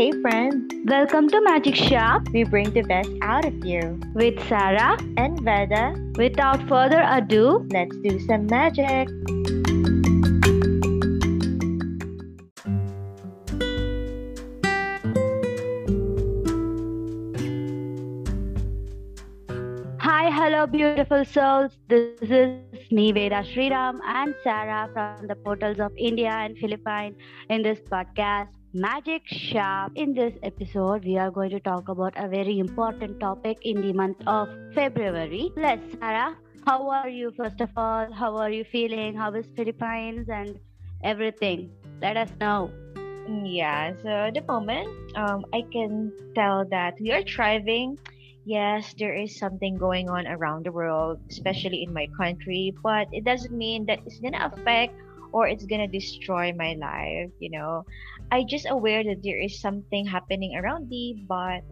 Hey friends, welcome to Magick Shop. We bring the best out of you with Sarah and Veda. Without further ado, let's do some magic. Hi, hello beautiful souls. This is Nivedha Sriram and Sarah from the portals of India and Philippines in this podcast Magick Shop. In this episode, we are going to talk about a very important topic in the month of February. Let's, Sarah, how are you first of all? How are you feeling? How is Philippines and everything? Let us know. Yeah, so at the moment, I can tell that we are thriving. Yes, there is something going on around the world, especially in my country, but it doesn't mean that it's going to affect or it's going to destroy my life, you know. I'm just aware that there is something happening around me, but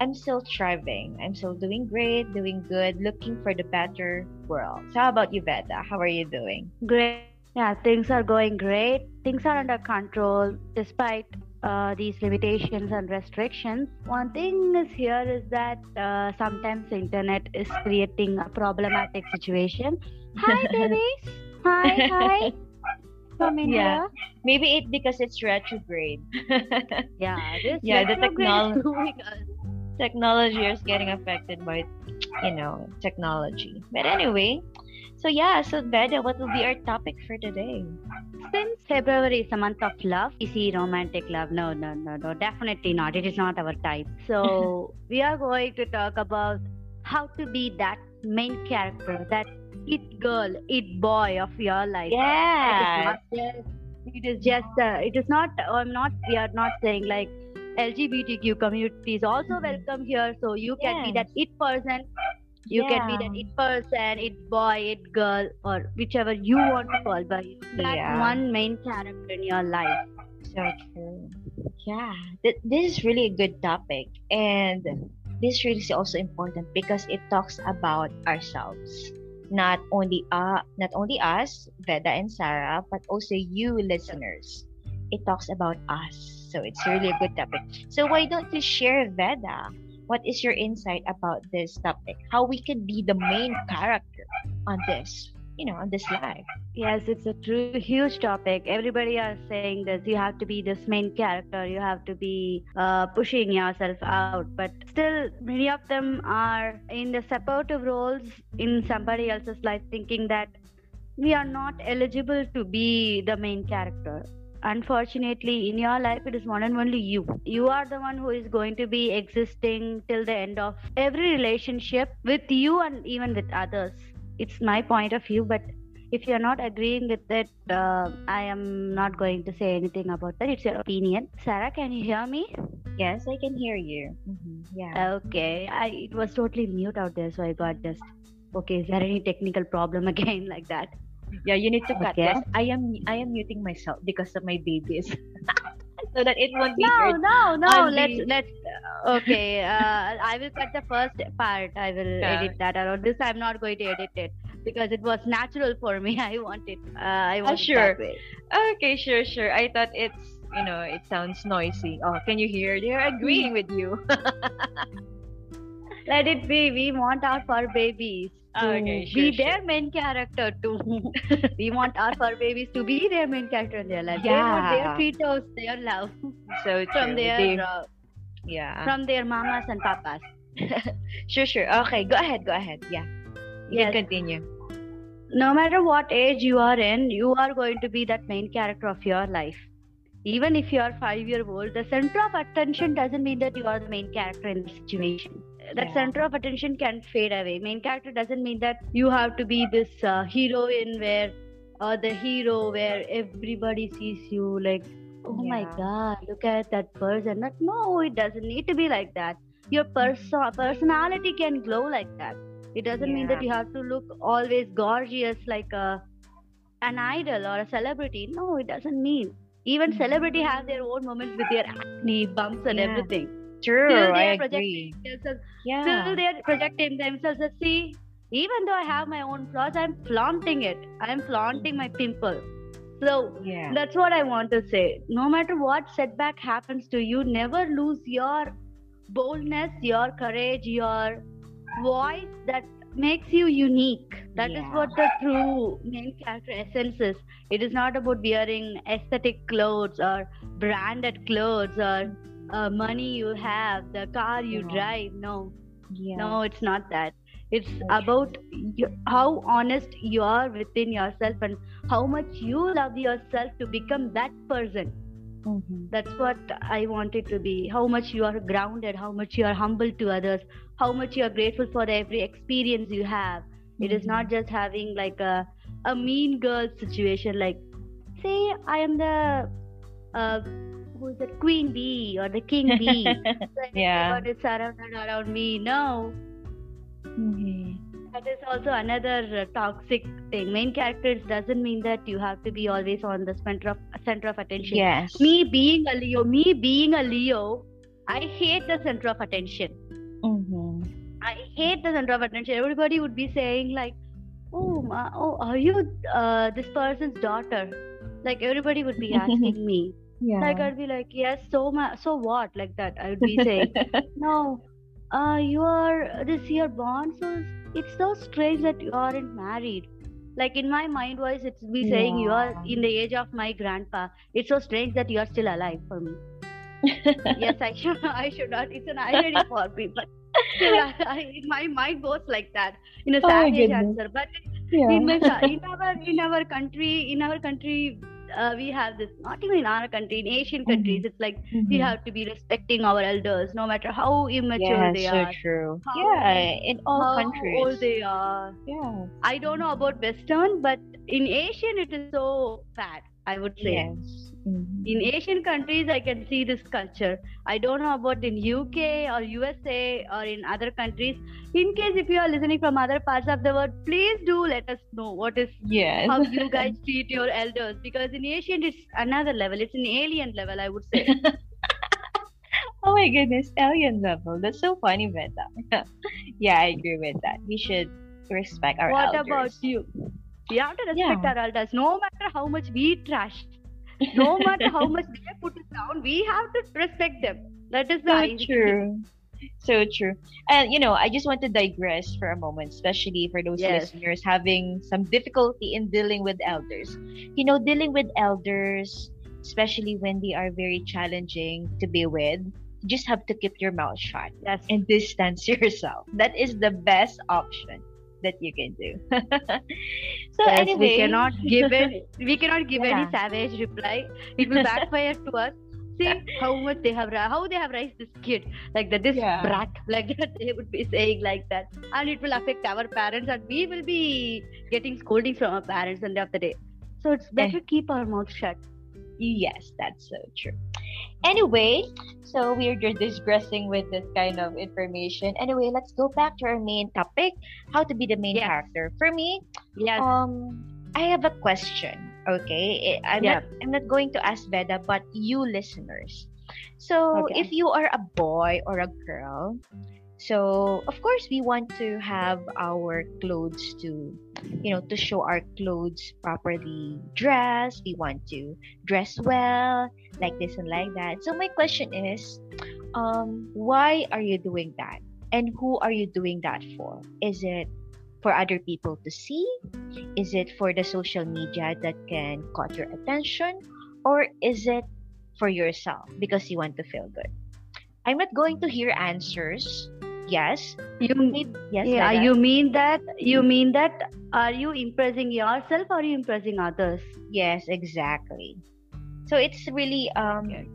I'm still thriving. I'm still doing great, doing good, looking for the better world. So how about you, Veda? How are you doing? Great. Yeah, things are going great. Things are under control despite these limitations and restrictions. One thing is here is that sometimes the internet is creating a problematic situation. Hi, babies. Hi. From India. Yeah. Maybe it's because it's retrograde. Yeah. The technology is getting affected by, technology. But anyway, so Veda, what will be our topic for today? Since February is a month of love, we see romantic love. No, definitely not. It is not our type. So we are going to talk about how to be that main character, that it girl, it boy of your life. Yeah. We are not saying like LGBTQ community is also welcome here. So you can be that it person. It boy, it girl, or whichever you want to call, but that one main character in your life. So true. Yeah. This is really a good topic. And this really is also important because it talks about ourselves. Not only us, Veda and Sarah, but also you listeners. It talks about us. So it's really a good topic. So why don't you share, Veda? What is your insight about this topic? How we can be the main character on this, on this life? Yes, it's a true huge topic. Everybody are saying this. You have to be this main character. You have to be pushing yourself out. But still, many of them are in the supportive roles in somebody else's life, thinking that we are not eligible to be the main character. Unfortunately, in your life, it is one and only you. You are the one who is going to be existing till the end of every relationship with you and even with others. It's my point of view, but if you're not agreeing with it, I am not going to say anything about that. It's your opinion. Sarah, can you hear me? Yes, I can hear you. Mm-hmm. Yeah. Okay. It was totally mute out there, so I got just... Okay, is there any technical problem again like that? Yeah, you need to cut this. I am muting myself because of my babies, so that it won't be heard. No. Let's. Okay. I will cut the first part. I will edit that out. This I'm not going to edit it because it was natural for me. I want it. Sure. Okay. Sure. I thought it's it sounds noisy. Oh, can you hear? They are agreeing with you. Let it be. We want our babies. Their main character too. We want our babies to be their main character in their life. Yeah. They want their fetos, their love. So true. From their mamas and papas. Sure. Okay, go ahead. Yeah. Yes. You continue. No matter what age you are in, you are going to be that main character of your life. Even if you are 5-year-old, the center of attention doesn't mean that you are the main character in the situation. That center of attention can fade away. Main character doesn't mean that you have to be this hero where everybody sees you like, my God, look at that person. But no, it doesn't need to be like that. Your personality can glow like that. It doesn't mean that you have to look always gorgeous like an idol or a celebrity. No, it doesn't mean. Even celebrity have their own moments with their acne, bumps and everything. True, I agree. Still they are projecting themselves as, see, even though I have my own flaws, I'm flaunting my pimple. So that's what I want to say. No matter what setback happens to you, never lose your boldness, your courage, your voice that makes you unique. That is what the true main character essence is. It is not about wearing aesthetic clothes or branded clothes or money you have, the car you drive. No, it's not that. It's about how honest you are within yourself and how much you love yourself to become that person. Mm-hmm. That's what I want it to be. How much you are grounded, how much you are humble to others, how much you are grateful for every experience you have. Mm-hmm. It is not just having like a mean girl situation, like say I am the who is it, queen bee or the king bee. So God is surrounded around me. No. Mm-hmm. That is also another toxic thing. Main characters doesn't mean that you have to be always on the center of attention. Yes. Me being a Leo, I hate the center of attention. Mm-hmm. I hate the center of attention. Everybody would be saying like, "Oh, are you this person's daughter?" Like everybody would be asking me. Yeah. Like I'd be like, "Yes, so what?" Like that. I would be saying, "No. You are this year born, so it's so strange that you aren't married." Like in my mind voice, it's me saying you are in the age of my grandpa. It's so strange that you are still alive for me. Yes, I should not. It's an irony for me, but my mind goes like that in a savage answer. But in our country. We have this, not even in our country, in Asian countries, it's like we have to be respecting our elders, no matter how immature they are. Yes, so true. In all countries. How old they are. Yeah. I don't know about Western, but in Asian, it is so bad, I would say. Yes. Mm-hmm. In Asian countries, I can see this culture. I don't know about in UK or USA or in other countries. In case if you are listening from other parts of the world, please do let us know what is how you guys treat your elders, because in Asian it's another level. It's an alien level, I would say. Oh my goodness, alien level. That's so funny, Veda. Yeah, I agree with that. We should respect our elders. What about you? We have to respect our elders, no matter how much we trash. No matter how much they put it down, we have to respect them. That is so true. And I just want to digress for a moment, especially for those listeners having some difficulty in dealing with elders. Dealing with elders, especially when they are very challenging to be with, you just have to keep your mouth shut and distance yourself. That is the best option that you can do. So anyway, we cannot give any savage reply. It will backfire to us. See how they have raised this kid, like that, this brat, like that. They would be saying like that, and it will affect our parents, and we will be getting scoldings from our parents at the end of the day. So it's better keep our mouth shut. Yes, that's so true. Anyway, so we're just digressing with this kind of information. Anyway, let's go back to our main topic, how to be the main character. For me, I have a question, okay? I'm not going to ask Veda, but you listeners. So, if you are a boy or a girl, so of course we want to have our clothes to show our clothes properly dressed. We want to dress well, like this and like that. So my question is, why are you doing that? And who are you doing that for? Is it for other people to see? Is it for the social media that can catch your attention? Or is it for yourself because you want to feel good? I'm not going to hear answers. Yes. You mean that are you impressing yourself or are you impressing others? Yes, exactly. So it's really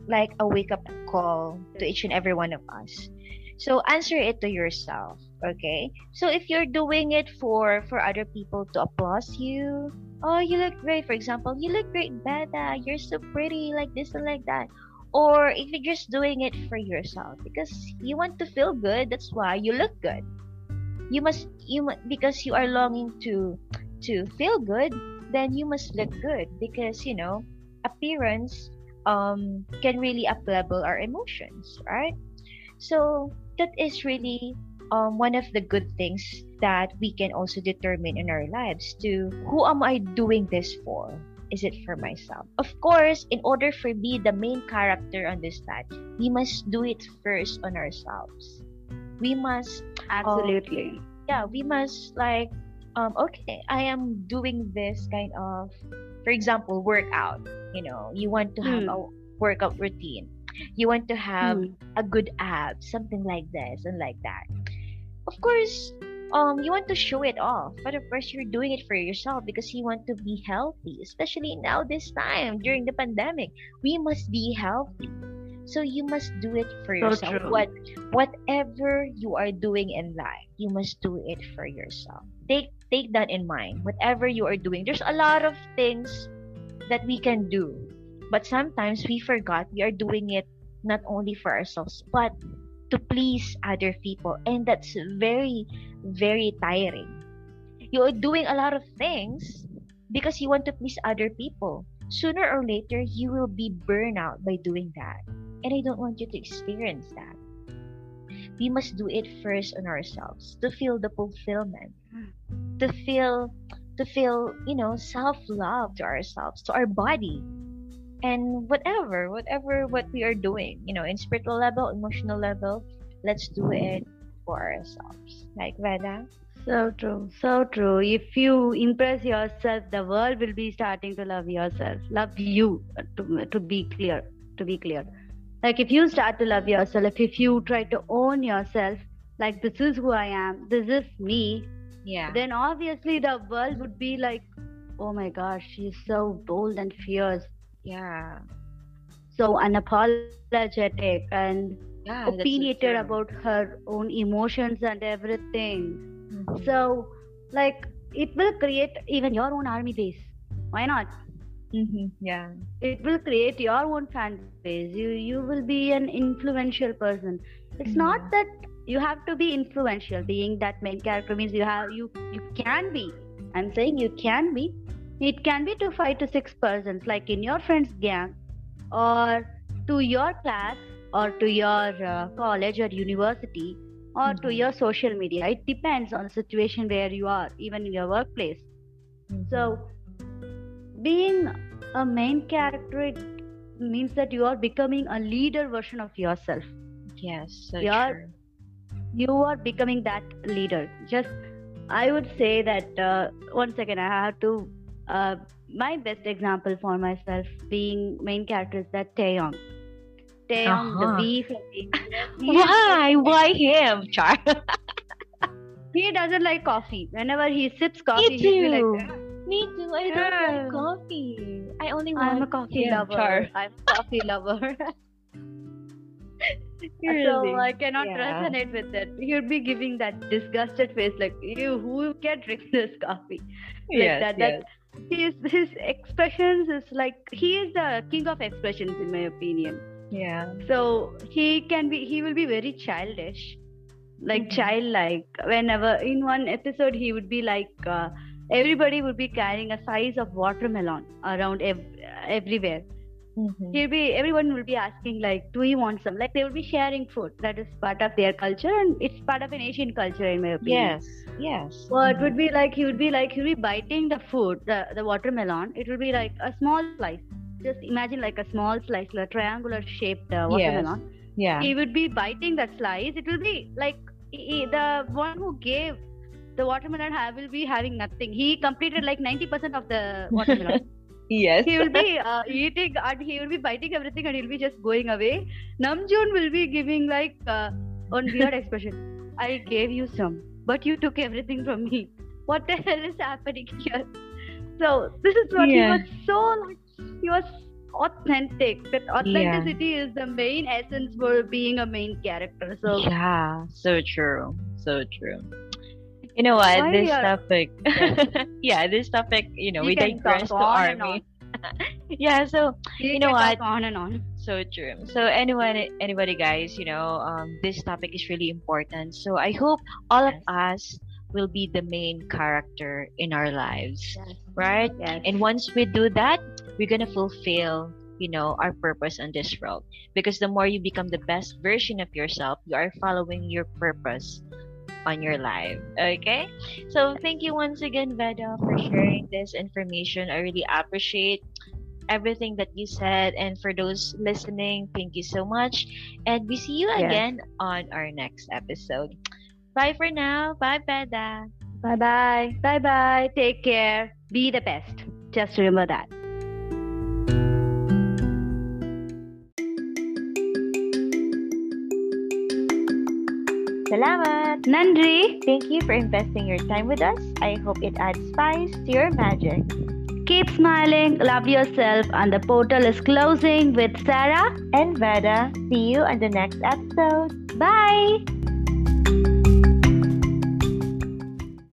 like a wake-up call to each and every one of us. So answer it to yourself, okay? So if you're doing it for other people to applaud you, oh, you look great, for example, you look great, Veda, you're so pretty, like this and like that. Or if you're just doing it for yourself because you want to feel good, that's why you look good. Because you are longing to feel good, then you must look good, because appearance can really uplevel our emotions, right? So that is really one of the good things that we can also determine in our lives, to who am I doing this for? is it for myself? Of course, in order for me, the main character on this time, we must do it first on ourselves. We must... Absolutely. We must like, okay, I am doing this kind of, for example, workout. You know, you want to have a workout routine. You want to have a good abs, something like this and like that. Of course, you want to show it off, but of course you're doing it for yourself because you want to be healthy, especially now this time during the pandemic. We must be healthy, so you must do it for yourself. True. Whatever you are doing in life, you must do it for yourself. Take that in mind. Whatever you are doing, there's a lot of things that we can do, but sometimes we forgot we are doing it not only for ourselves but to please other people, and that's very, very tiring. You are doing a lot of things because you want to please other people. Sooner or later, you will be burned out by doing that, and I don't want you to experience that. We must do it first on ourselves to feel the fulfillment, to feel, you know, self-love to ourselves, to our body. And whatever what we are doing, you know, in spiritual level, emotional level, let's do it for ourselves. Like Veda. So true. If you impress yourself, the world will be starting to love yourself. Love you, to be clear. Like if you start to love yourself, if you try to own yourself, like this is who I am, this is me. Yeah. Then obviously the world would be like, oh my gosh, she's so bold and fierce. Yeah, so unapologetic and opinionated about her own emotions and everything. So like it will create even your own army base. Why not? Yeah, it will create your own fan base. You will be an influential person. It's not that you have to be influential. Being that main character means you can be. I'm saying you can be. It can be to 5 to 6 persons, like in your friend's gang, or to your class, or to your college or university, or to your social media. It depends on the situation where you are, even in your workplace. So, being a main character, it means that you are becoming a leader version of yourself. Yes, so true. You are becoming that leader. Just, I would say that, one second, I have to... my best example for myself being main character is that Taeyong. The beef. Why him, Char? He doesn't like coffee. Whenever he sips coffee, he'll be like that. Me too. I don't like coffee. I'm a coffee lover. Char. I'm a coffee lover. So I cannot resonate with it. He'll be giving that disgusted face, like, ew, who can drink this coffee? Yes. His expressions is like, he is the king of expressions in my opinion. Yeah. So he will be very childish, like childlike. Whenever in one episode he would be like, everybody would be carrying a size of watermelon around everywhere. Everyone will be asking like, do you want some? Like they will be sharing food. That is part of their culture, and it's part of an Asian culture in my opinion. Yes. Well, it would be like he would be biting the food, the watermelon. It would be like a small slice. Just imagine like a small slice, like triangular shaped watermelon. Yes. Yeah. He would be biting that slice. It will be like the one who gave the watermelon will be having nothing. He completed like 90% of the watermelon. Yes. He will be eating and he will be biting everything and he will be just going away. Namjoon will be giving like on weird expression. I gave you some, but you took everything from me. What the hell is happening here? So this is what he was authentic. That authenticity is the main essence for being a main character. So so true. You know what? This topic. You know, we digress to army. So you know what? On and on. So true. So anybody, guys, you know, this topic is really important. So I hope all of us will be the main character in our lives, right? Yes. And once we do that, we're gonna fulfill, you know, our purpose on this world. Because the more you become the best version of yourself, you are following your purpose on your life. Okay? So thank you once again, Veda, for sharing this information. I really appreciate everything that you said, and for those listening, thank you so much, and we see you again on our next episode. Bye for now. Bye, Veda. Bye-bye. Bye-bye. Take care. Be the best. Just remember that. Salamat! Nandri! Thank you for investing your time with us. I hope it adds spice to your magic. Keep smiling, love yourself, and the portal is closing with Sarah and Veda. See you on the next episode. Bye!